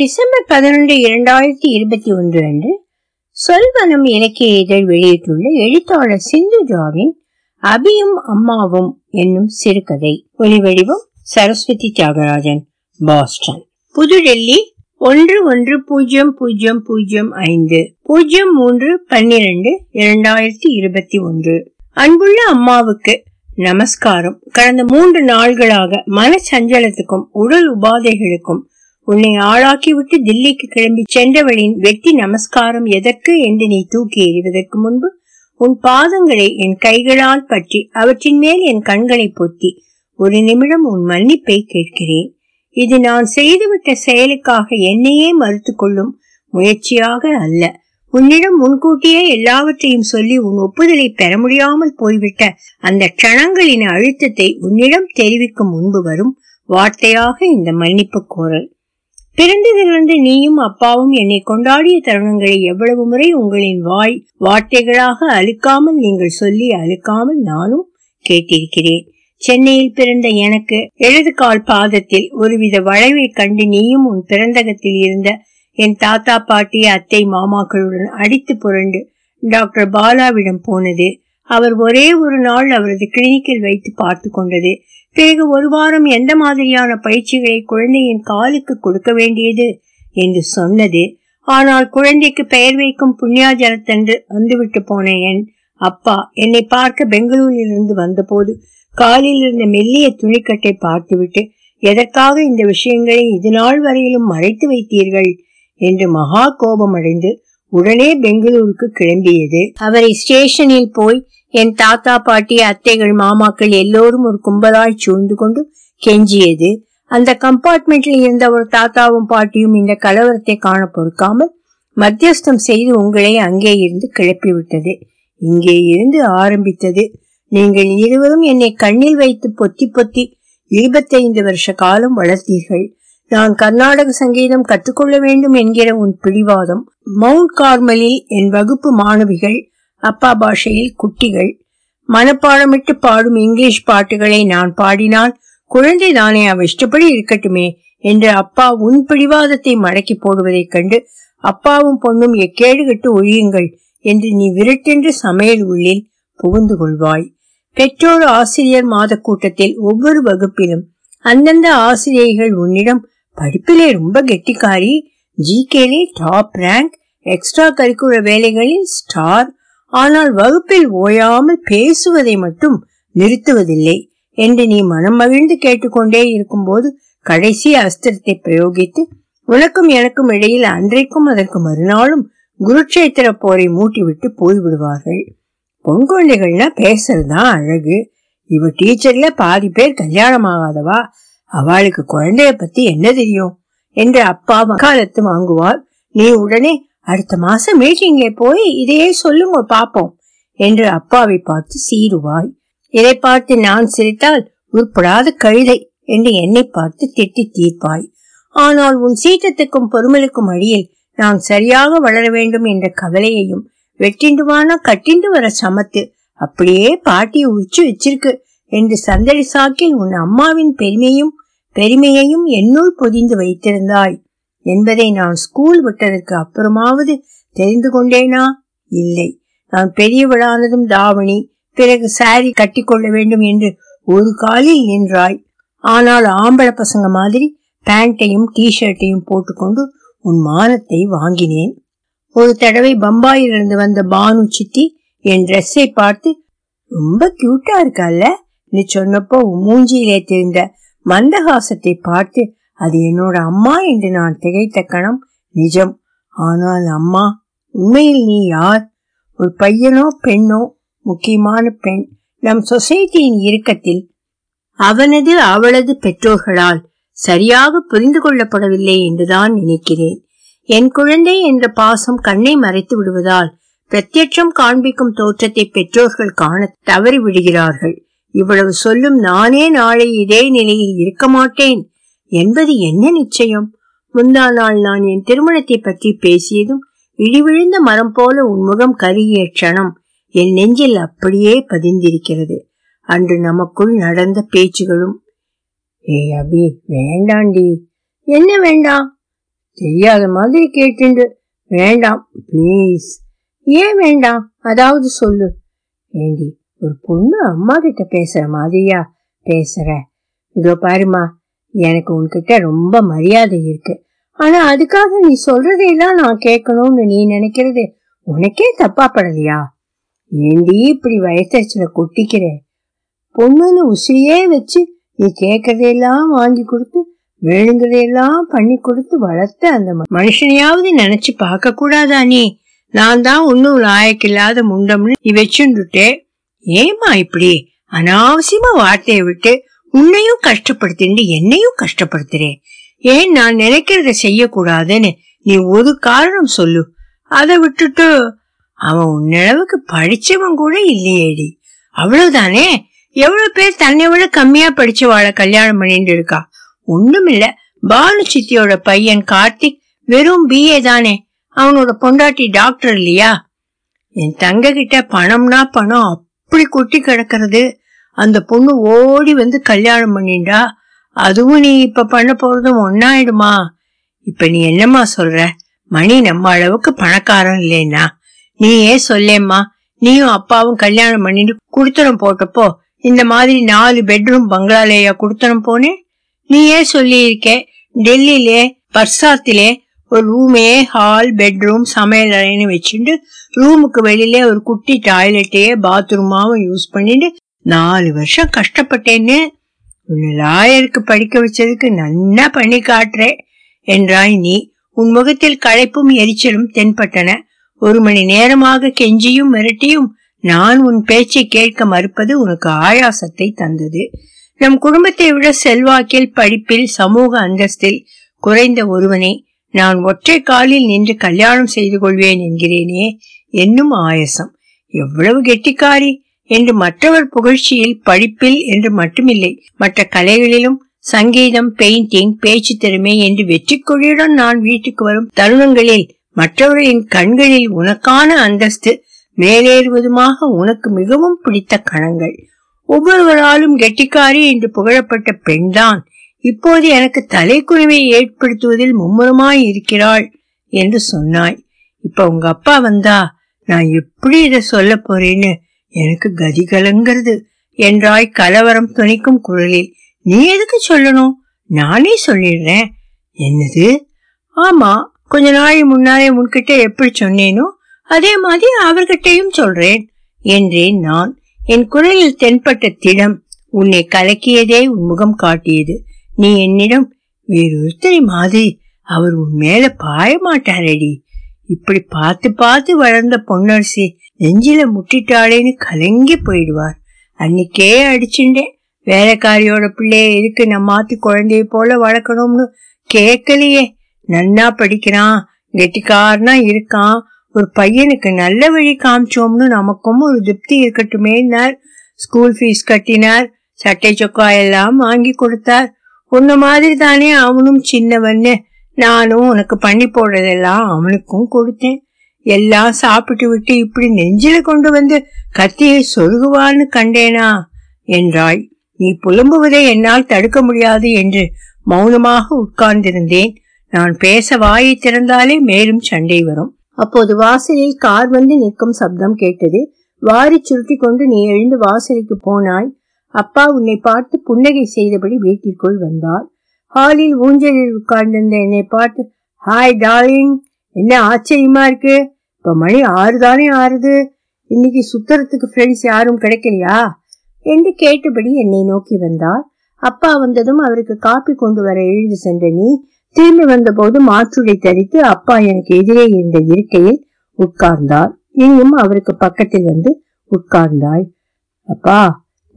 December 11, 2021 அன்று சொல்வனம் இலக்கிய இதழ் வெளியிட்டுள்ள எழுத்தாளர் சிந்து ஜாவின் அபியும் அம்மாவும் என்னும் சிறுகதை. ஒளிவடிவம் சரஸ்வதி தியாகராஜன், பாஸ்டன். புதுடெல்லி 11,00,005, 03/12/2021. அன்புள்ள அம்மாவுக்கு நமஸ்காரம். கடந்த 3 நாள்களாக மனச்சஞ்சலத்துக்கும் உடல் உபாதைகளுக்கும் உன்னை ஆளாக்கிவிட்டு தில்லிக்கு கிளம்பி சென்றவளின் வெட்டி நமஸ்காரம் எதற்கு என்று நீ தூக்கி எறிவதற்கு முன்பு உன் பாதங்களை என் கைகளால் பற்றி அவற்றின் மேல் என் கண்களை பொத்தி ஒரு நிமிடம் உன் மன்னிப்பை கேட்கிறேன். இது நான் செய்துவிட்ட செயலுக்காக என்னையே மறுத்து கொள்ளும் முயற்சியாக அல்ல. உன்னிடம் முன்கூட்டியே எல்லாவற்றையும் சொல்லி உன் ஒப்புதலை பெற முடியாமல் போய்விட்ட அந்த கணங்களின் அழுத்தத்தை உன்னிடம் தெரிவிக்கும் முன்பு வரும் வார்த்தையாக இந்த மன்னிப்பு கோரல். பிறந்ததிலிருந்து நீயும் அப்பாவும் என்னை கொண்டாடிய தருணங்களை எவ்வளவு முறை உங்களின் வாய் வார்த்தைகளாக அழுக்காமல் நீங்கள் சொல்லி அழுக்காமல் நானும் கேட்டிருக்கிறேன். சென்னையில் பிறந்த எனக்கு இடது கால் பாதத்தில் ஒருவித வளைவை கண்டு நீயும் உன் பிறந்தகத்தில் இருந்த என் தாத்தா பாட்டி அத்தை மாமாக்களுடன் அடித்து புரண்டு டாக்டர் பாலாவிடம் போனது, அவர் ஒரே ஒரு நாள் அவரது கிளினிக்கில் வைத்து பார்த்து கொண்டது, பிறகு 1 வாரம் எந்த மாதிரியான பயிற்சிகளை குழந்தையின் காலுக்கு கொடுக்க வேண்டியது என்று சொன்னது. ஆனால் குழந்தைக்கு பெயர் வைக்கும் புண்ணியாஜலத்தன்று வந்துவிட்டு போன என் அப்பா என்னை பார்க்க பெங்களூரிலிருந்து வந்தபோது காலில் இருந்த மெல்லிய துணிக்கட்டை பார்த்துவிட்டு, எதற்காக இந்த விஷயங்களை இது நாள் வரையிலும் மறைத்து வைத்தீர்கள் என்று மகா கோபமடைந்து உடனே பெங்களூருக்கு கிளம்பியது. அவரை ஸ்டேஷனில் போய் என் தாத்தா பாட்டி அத்தைகள் மாமாக்கள் எல்லோரும் ஒரு கும்பலாய் சூழ்ந்து கொண்டு கெஞ்சியது. அந்த கம்பார்ட்மெண்ட்டில் இருந்த ஒரு தாத்தாவும் பாட்டியும் இந்த கலவரத்தை காண பொறுக்காமல் மத்தியஸ்தம் செய்து உங்களை அங்கே இருந்து கிளப்பிவிட்டது. இங்கே இருந்து ஆரம்பித்தது. நீங்கள் இருவரும் என்னை கண்ணில் வைத்து பொத்தி பொத்தி 25 வருஷ காலம் வளர்த்தீர்கள். நான் கர்நாடக சங்கீதம் கற்றுக்கொள்ள வேண்டும் என்கிற உன் பிடிவாதம், மவுண்ட் கார்மலில் என் வகுப்பு மாணவிகள் அப்பா பாஷையில் குட்டிகள் மனப்பாடமிட்டு பாடும் இங்கிலீஷ் பாட்டுகளை நான் பாடினால் குழந்தை தானே அவ இஷ்டப்படி இருக்கட்டுமே என்று அப்பா உன் பிடிவாதத்தை மடக்கி போடுவதைக் கண்டு அப்பாவும் பொண்ணும் எக்கேடு கட்டு ஒழியுங்கள் என்று நீ விரட்டென்று சமையல் உள்ளில் புகுந்து கொள்வாய். பெற்றோர் ஆசிரியர் மாத கூட்டத்தில் ஒவ்வொரு வகுப்பிலும் அந்தந்த ஆசிரியர்கள் உன்னிடம் படிப்பிலே ரொம்ப கெட்டிக்காரி, ஜிகேலே டாப் ரேங்க், எக்ஸ்ட்ரா கரிக்குலர் வேலைகளில் ஸ்டார், ஆனால் வகுப்பில் ஓயாமல் பேசுவதை மட்டும் நிறுத்துவதில்லை என்று நீ மனம் மகிழ்ந்து கேட்டுக்கொண்டே இருக்கும் போது கடைசி அஸ்திரத்தை பிரயோகித்து உனக்கும் எனக்கும் இடையில் அன்றைக்கும் அதற்கு மறுநாளும் குருட்சேத்திர போரை மூட்டிவிட்டு போய்விடுவார்கள். பொன் குழந்தைகள்னா பேசுறதுதான் அழகு. இவ டீச்சர்ல பாதி பேர் கல்யாணம் ஆகாதவா, அவளுக்கு குழந்தைய பத்தி என்ன தெரியும் என்று அப்பா வக்காலத்து வாங்குவார். நீ உடனே அடுத்த மாசம் மீட்டிங்கே போய் இதையே சொல்லுங்க பாப்போம் என்று அப்பாவை பார்த்து சீருவாய். இதை பார்த்து நான் சிரித்தால் உருப்படாத கழுதை என்று என்னை பார்த்து திட்டி தீர்ப்பாய். ஆனால் உன் சீற்றத்துக்கும் பொறுமலுக்கும் அடியில் நான் சரியாக வளர வேண்டும் என்ற கவலையையும் வெட்டிண்டுவானா கட்டிண்டு வர சமத்து அப்படியே பாட்டியை உச்சி வச்சிருக்கு என்று சந்தடி சாக்கில் உன் அம்மாவின் பெருமையையும் என்னுள் பொதிந்து வைத்திருந்தாய் என்பதை நான் ஸ்கூல் விட்டதற்கு அப்புறமாவது தெரிந்து கொண்டேனா? இல்லை. நான் பெரியவளானதும் தாவணி பிறகு சாரி கட்டி கொள்ள வேண்டும் என்று ஒரு காலில் நின்றாய். ஆனால் ஆம்பளை பசங்க மாதிரி பேண்டையும் டிஷர்ட்டையும் போட்டுக்கொண்டு உன் மானத்தை வாங்கினேன். ஒரு தடவை பம்பாயிலிருந்து வந்த பானு சித்தி என் ட்ரெஸ்ஸை பார்த்து, ரொம்ப கியூட்டா இருக்கல்ல நீ சொன்னப்போ மூஞ்சியிலே தெரிந்த மந்தகாசத்தை பார்த்து அது என்னோட அம்மா என்று நான் திகைத்த கணம் நிஜம். ஆனால் அம்மா உண்மையில் நீ யார்? ஒரு பையனோ பெண்ணோ, முக்கியமான பெண், நம் சொசைட்டியின் இறுக்கத்தில் அவனது அவளது பெற்றோர்களால் சரியாக புரிந்து கொள்ளப்படவில்லை என்றுதான் நினைக்கிறேன். என் குழந்தை என்ற பாசம் கண்ணை மறைத்து விடுவதால் பிரத்யட்சம் காண்பிக்கும் தோற்றத்தை பெற்றோர்கள் காண தவறி விடுகிறார்கள். இவ்வளவு சொல்லும் நானே நாளை இதே நிலையில் இருக்க மாட்டேன் என்பது என்ன நிச்சயம்? முந்தா நாள் நான் என் திருமணத்தை பற்றி பேசியதும் இடிவிழுந்த மரம் போல உன்முகம் கருகிய க்ஷணம் என் நெஞ்சில் அப்படியே பதிந்திருக்கிறது. அன்று நமக்குள் நடந்த பேச்சுகளும். ஏ அபி, வேண்டாண்டி. என்ன வேண்டாம்? தெரியாத மாதிரி கேட்டு. வேண்டாம் பிளீஸ். ஏன் வேண்டாம்? அதாவது சொல்லு. ஏண்டி ஒரு பொண்ணு அம்மா கிட்ட பேசுற மாதிரியா பேசுற? இதோ பாருமா, எனக்கு உன்கிட்ட ரொம்ப மரியாதை இருக்கு, ஆனா அதுக்காக நீ சொல்றதெல்லாம் நான் கேட்கணும்னு நீ நினைக்கிறது உனக்கே தப்பா படலையா? ஏண்டி இப்படி வயசரிச்சல கொட்டிக்கிற? பொண்ணுன்னு உசிரியே வச்சு நீ கேட்கறதெல்லாம் வாங்கி கொடுத்து வேணுங்கிறதெல்லாம் பண்ணி கொடுத்து வளர்த்த அந்த மனுஷனையாவது நினைச்சு பார்க்க கூடாதா நீ? நான் தான் ஒன்னும் லாயக்கில்லாத முண்டம்னு நீ வச்சுட்டே. ஏமா இப்படி அனாவசியமா வார்த்தையை விட்டு உன்னையும் கஷ்டப்படுத்திண்டு என்னையும் கஷ்டப்படுத்துறேன்? ஏன் நான் நினைக்கிறத செய்யக்கூடாதுன்னு நீ ஒரு காரணம் சொல்லு. அதை விட்டுட்டு அவன் உன்னளவுக்கு படிச்சவன் கூட இல்லையேடி, அவ்வளவுதானே? எவ்வளவு பேர் தன்னை விட கம்மியா படிச்சவாளை கல்யாணம் பண்ணிட்டு இருக்கா? ஒண்ணுமில்ல, பானு சித்தியோட பையன் கார்த்திக் வெறும் பிஏ தானே, அவனோட பொண்டாட்டி டாக்டர் இல்லையா? என் தங்க கிட்ட பணம்னா பணம் அப்படி கொட்டி கிடக்கிறது, அந்த பொண்ணு ஓடி வந்து கல்யாணம் பண்ணிண்டா, அதுவும் நீ இப்ப பண்ண போறதும் ஒன்னாயிடுமா? இப்ப நீ என்னம்மா சொல்ற? மணி நம்ம அளவுக்கு பணக்காரன் இல்லைன்னா நீ ஏன் சொல்லேம்மா, நீயும் அப்பாவும் கல்யாணம் பண்ணிட்டு குடுத்தனம் போட்டப்போ இந்த மாதிரி 4 பெட்ரூம் பங்களாலேயா குடுத்தனம் போனேன்? நீ ஏன் சொல்லி இருக்க டெல்லியிலே பர்சாத்திலே ஒரு ரூமே ஹால் பெட்ரூம் சமையல் அறைன்னு வச்சுட்டு ரூமுக்கு வெளியிலே ஒரு குட்டி டாய்லெட்டையே பாத்ரூமாவும் யூஸ் பண்ணிட்டு 4 வருஷம் கஷ்டப்பட்டேன்னு உன்னை லாயருக்கு படிக்க வச்சதுக்கு நன்னா பண்ணி காட்டுறேன் என்றாய் நீ. உன் முகத்தில் களைப்பும் எரிச்சலும் தென்பட்டன. 1 மணி நேரமாக கெஞ்சியும் மிரட்டியும் நான் உன் பேச்சை கேட்க மறுப்பது உனக்கு ஆயாசத்தை தந்தது. நம் குடும்பத்தை விட செல்வாக்கில் படிப்பில் சமூக அந்தஸ்தில் குறைந்த ஒருவனை நான் ஒற்றை காலில் நின்று கல்யாணம் செய்து கொள்வேன் என்கிறேனே என்னும் ஆயசம். எவ்வளவு கெட்டிக்காரி என்று மற்றவர் புகழ்ச்சியில் படிப்பில் என்று மட்டுமில்லை, மற்ற கலைகளிலும் சங்கீதம் பெயிண்டிங் பேச்சு திறமை என்று வெற்றி கொடியுடன் நான் வீட்டுக்கு வரும் தருணங்களில் மற்றவர்களின் கண்களில் உனக்கான அந்தஸ்து மேலேறுவதுமாக உனக்கு மிகவும் பிடித்த கணங்கள். ஒவ்வொருவராலும் கெட்டிக்காரி என்று புகழப்பட்ட பெண்தான் இப்போது எனக்கு தலைக்குழுவை ஏற்படுத்துவதில் மும்முரமாய் இருக்கிறாள் என்று சொன்னாய். இப்ப உங்க அப்பா வந்தா நான் எப்படி இதை சொல்ல போறேன்னு எனக்கு கதி கலங்கிறது என்றாய் கலவரம் துணிக்கும் குரலில். நீ எதுக்கு சொல்லணும், நானே சொல்லிடுறேன். என்னது? ஆமா, கொஞ்ச நாள் முன்னாலே உன்கிட்ட எப்படி சொன்னேனோ அதே மாதிரி அவர்கிட்டையும் சொல்றேன் என்றேன் நான். என் குரலில் தென்பட்ட திடம் உன்னை கலக்கியதே உன் முகம் காட்டியது. நீ என்னிடம் வேறொருத்தரை மாதிரி அவர் உன் மேல பாய மாட்டாரடி, இப்படி பார்த்து பார்த்து வளர்ந்த பொன்னரசி நெஞ்சில முட்டிட்டாளேன்னு கலங்கி போயிடுவார். அன்னைக்கே அடிச்சுட்டேன். வேலைக்காரியோட பிள்ளைய எதுக்கு நம்ம ஆத்து குழந்தைய போல வளர்க்கணும்னு கேட்கலையே. நன்னா படிக்கிறான், கெட்டிக்காரனா இருக்கான், ஒரு பையனுக்கு நல்ல வழி காமிச்சோம்னு நமக்கும் ஒரு திருப்தி இருக்கட்டுமே. ஸ்கூல் ஃபீஸ் கட்டினார், சட்டை சொக்கா எல்லாம் வாங்கி கொடுத்தார். உன்ன மாதிரி தானே அவனும் சின்னவன்னு நானும் உனக்கு பண்ணி போடுறதெல்லாம் அவனுக்கும் கொடுத்தேன். எல்லாம் சாப்பிட்டு விட்டு இப்படி நெஞ்சில கொண்டு வந்து கத்தியை சொருகுவான்னு கண்டேனா என்றாய். நீ புலம்புவதை என்னால் தடுக்க முடியாது என்று மௌனமாக உட்கார்ந்திருந்தேன். நான் பேச வாயை திறந்தாலே மேலும் சண்டை வரும். அப்போது வாசலில் கார் வந்து நிற்கும் சப்தம் கேட்டது. வாரி சுருட்டி கொண்டு நீ எழுந்து வாசலுக்கு போனாய். அப்பா உன்னை பார்த்து புன்னகை செய்தபடி வீட்டிற்குள் வந்தார். ஹாலில் ஊஞ்சலில் உட்கார்ந்திருந்த என்னை பார்த்து, ஹாய் டார்லிங், என்ன ஆச்சரியமா இருக்கு, இப்ப மணி 6 தானே ஆறுது, இன்னைக்கு சுத்தறதுக்கு ஃப்ரெண்ட்ஸ் யாரும் கிடைக்கலையா என்று கேட்டபடி என்னை நோக்கி வந்தார். அப்பா வந்ததும் அவருக்கு காப்பி கொண்டு வர எழுந்து சென்ற நீ திரும்பி வந்தபோது மாற்றுடை தரித்து அப்பா எனக்கு எதிரே இருந்த இருக்கையில் உட்கார்ந்தார். நீயும் அவருக்கு பக்கத்தில் வந்து உட்கார்ந்தாய். அப்பா,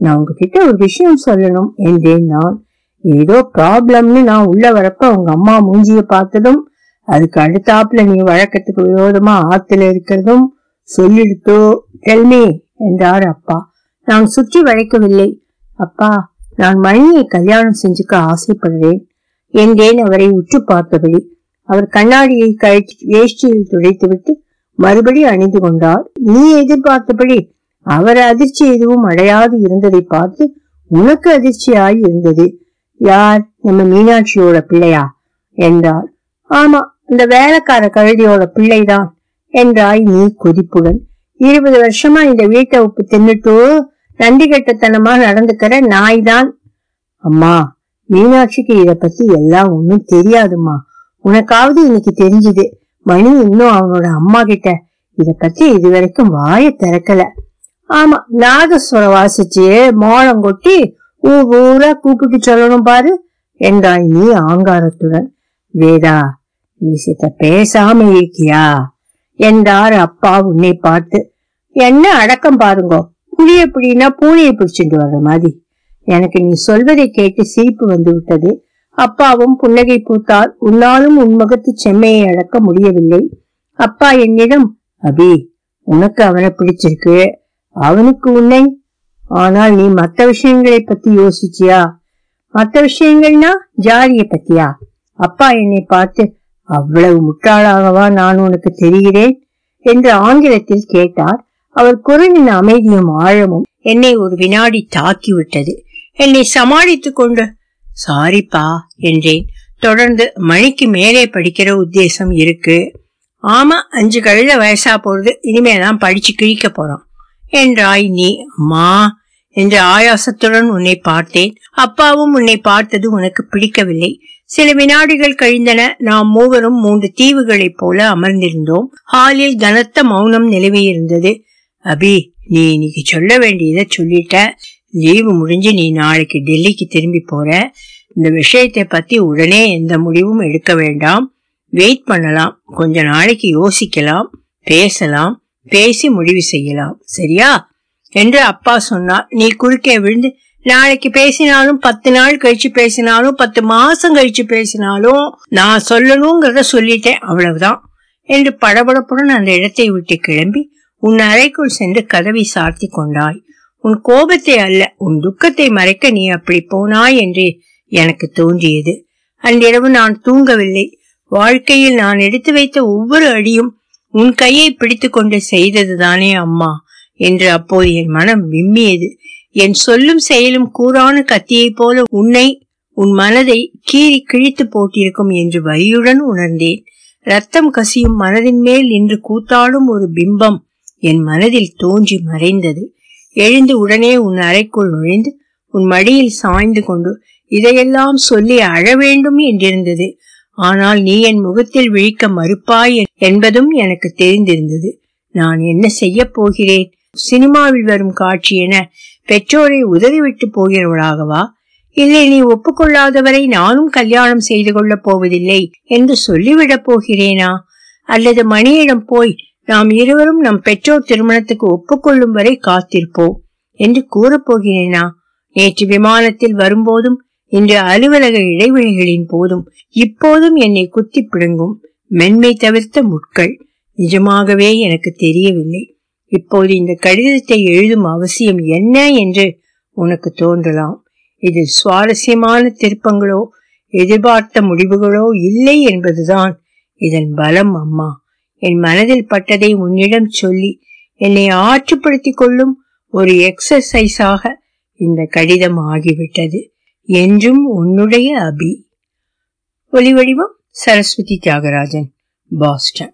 நான் உங்ககிட்ட ஒரு விஷயம் சொல்லணும் என்றேன் நான். ஏதோ ப்ராப்ளம்னு நான் உள்ள வரப்ப உங்க அம்மா மூஞ்சிய பார்த்ததும் அதுக்கு அடுத்தாப்புல நீ வழக்கத்துக்கு விரோதமா ஆத்துல இருக்கிறதும் சொல்லிடுத்தோ டெல்மி என்றார் அப்பா. நான் சுற்றி வளைக்கவில்லை. அப்பா, நான் மணியை கல்யாணம் செஞ்சுக்க ஆசைப்படுறேன் என்றேன் அவரை உற்று பார்த்தபடி. அவர் கண்ணாடியை கழற்றி வேஷ்டியில் துடைத்துவிட்டு மறுபடி அணிந்து கொண்டார். நீ எதிர்பார்த்தபடி அவர் அதிர்ச்சி எதுவும் அடையாது இருந்ததை பார்த்து உனக்கு அதிர்ச்சியாய் இருந்தது. யார், நம்ம மீனாட்சியோட பிள்ளையா என்றார். ஆமா, அந்த வேலைக்கார கழுதியோட பிள்ளைதான் என்றாய் நீ குறிப்புடன். 20 வருஷமா இந்த வீட்டை உப்பு தின்னுட்டு நன்றி கட்டத்தனமா நடந்துக்கிற நாய் தான். அம்மா, மீனாட்சிக்கு இத பத்தி எல்லாம் ஒண்ணும் தெரியாதுமா, உனக்காவது இன்னைக்கு தெரிஞ்சுது. மணி இன்னும் அவனோட அம்மா கிட்ட இத பத்தி இது வரைக்கும் வாய திறக்கல. ஆமா, நாதஸ்வரம் வாசிச்சு மோளம் கொட்டி ஊரா கூப்பிட்டு சொல்லணும் பாரு என்றாய் நீ ஆங்காரத்துடன். வேதா, நீசிட்ட பேசாம இருக்கியா என்றார் அப்பா உன்னை பார்த்து. என்ன அடக்கம் பாருங்கோ, புளிய புளியினா பூனையை பிடிச்சிட்டு வர்ற மாதிரி. எனக்கு நீ சொல்வதை கேட்டு சிரிப்பு வந்து விட்டது. அப்பாவும் புன்னகை பூத்தால் உன்னாலும் உன்முகத்து செம்மையை அடக்க முடியவில்லை. அப்பா என்னிடம், அபி, உனக்கு அவனை பிடிச்சிருக்கு, அவனுக்கு உன்னை. ஆனால் நீ மற்ற விஷயங்களை பத்தி யோசிச்சியா? மற்ற விஷயங்கள்னா ஜாதியை பத்தியா? அப்பா என்னை பார்த்து, அவ்வளவு முட்டாளாகவா நான் உனக்கு தெரிகிறேன் என்று ஆங்கிலத்தில் கேட்டார். அவர் குரலின் அமைதியும் ஆழமும் என்னை ஒரு வினாடி தாக்கி விட்டது. என்னை சமாளித்து கொண்டு சாரிப்பா என்றேன். தொடர்ந்து, மணிக்கு மேலே படிக்கிற உத்தேசம் இருக்கு. ஆமா, 5 கழுத வயசா போறது, இனிமேதான் படிச்சு கிழிக்க போறோம் என்றாய் நீ. அம்மா என்று ஆயாசத்துடன் உன்னை பார்த்தேன். அப்பாவும் உன்னை பார்த்தது உனக்கு பிடிக்கவில்லை. சில வினாடிகள் கழிந்தன. நாம் மூவரும் 3 தீவுகளைப் போல அமர்ந்திருந்தோம். ஹாலில் கனத்த மௌனம் நிலவி இருந்தது. அபி, நீ இன்னைக்கு சொல்ல வேண்டியதை சொல்லிட்ட. லீவு முடிஞ்சு நீ நாளைக்கு டெல்லிக்கு திரும்பி போற. இந்த விஷயத்தை பத்தி உடனே எந்த முடிவும் எடுக்க வேண்டாம். வெயிட் பண்ணலாம், கொஞ்ச நாளைக்கு யோசிக்கலாம், பேசலாம், பேசி முடிவு செய்யலாம், சரியா என்று அப்பா சொன்னார். நீ குறுக்கே விழுந்து, நாளைக்கு பேசினாலும் 10 நாள் கழிச்சு பேசினாலும் 10 மாசம் கழிச்சு பேசினாலும் நான் சொல்லணும்ங்கறத சொல்லிட்டேன், அவ்வளவுதான் என்று படபடப்புடன் அந்த இடத்தை விட்டு கிளம்பி உன் அறைக்குள் சென்று கதவை சாத்தி கொண்டாய். உன் கோபத்தை அல்ல, உன் துக்கத்தை மறைக்க நீ அப்படி போனாய் என்று எனக்கு தோன்றியது. அன்றிரவு நான் தூங்கவில்லை. வாழ்க்கையில் நான் எடுத்து வைத்த ஒவ்வொரு அடியும் உன் கையை பிடித்து கொண்டு செய்ததுதானே அம்மா என்று அப்போது என் மனம் விம்மியது. என் சொல்லும் செயலும் கூரான கத்தியை போல உன்னை, உன் மனதை கீறி கிழித்து போட்டிருக்கும் என்று வலியுடன் உணர்ந்தேன். ரத்தம் கசியும் மனதின் மேல் நின்று கூத்தாடும் ஒரு பிம்பம் என் மனதில் தோன்றி மறைந்தது. எழுந்து உடனே உன் அறைக்குள் நுழைந்து உன் மடியில் சாய்ந்து கொண்டு இதையெல்லாம் சொல்லி அழ வேண்டும் என்றிருந்தது. ஆனால் நீ என் முகத்தில் விழிக்க மறுப்பாய் என்பதும் எனக்கு தெரிந்திருந்தது. நான் என்ன செய்ய போகிறேன்? சினிமாவில் வரும் காட்சி என பெற்றோரை உதறிவிட்டு போகிறவளாகவா? இல்லை, நீ ஒப்புக்கொள்ளாதவரை நானும் கல்யாணம் செய்து கொள்ளப் போவதில்லை என்று சொல்லிவிடப் போகிறேனா? அல்லது மணியிடம் போய் நாம் இருவரும் நம் பெற்றோர் திருமணத்துக்கு ஒப்புக்கொள்ளும் வரை காத்திருப்போம் என்று கூறப்போகிறேனா? நேற்று விமானத்தில் வரும்போதும் இன்று அலுவலக இடைவெளிகளின் போதும் இப்போதும் என்னை குத்தி பிடுங்கும் மென்மை தவிர்த்த முட்கள் நிஜமாகவே எனக்கு தெரியவில்லை. இப்போது இந்த கடிதத்தை எழுதும் அவசியம் என்ன என்று உனக்கு தோன்றலாம். இதில் சுவாரஸ்யமான திருப்பங்களோ எதிர்பார்த்த முடிவுகளோ இல்லை என்பதுதான் இதன் பலம் அம்மா. என் மனதில் பட்டதை உன்னிடம் சொல்லி என்னை ஆற்றுப்படுத்திக் கொள்ளும் ஒரு எக்ஸசைஸாக இந்த கடிதம் ஆகிவிட்டது. என்றும் உன்னுடைய அபி. ஒலி வடிவம் சரஸ்வதி தியாகராஜன், பாஸ்டன்.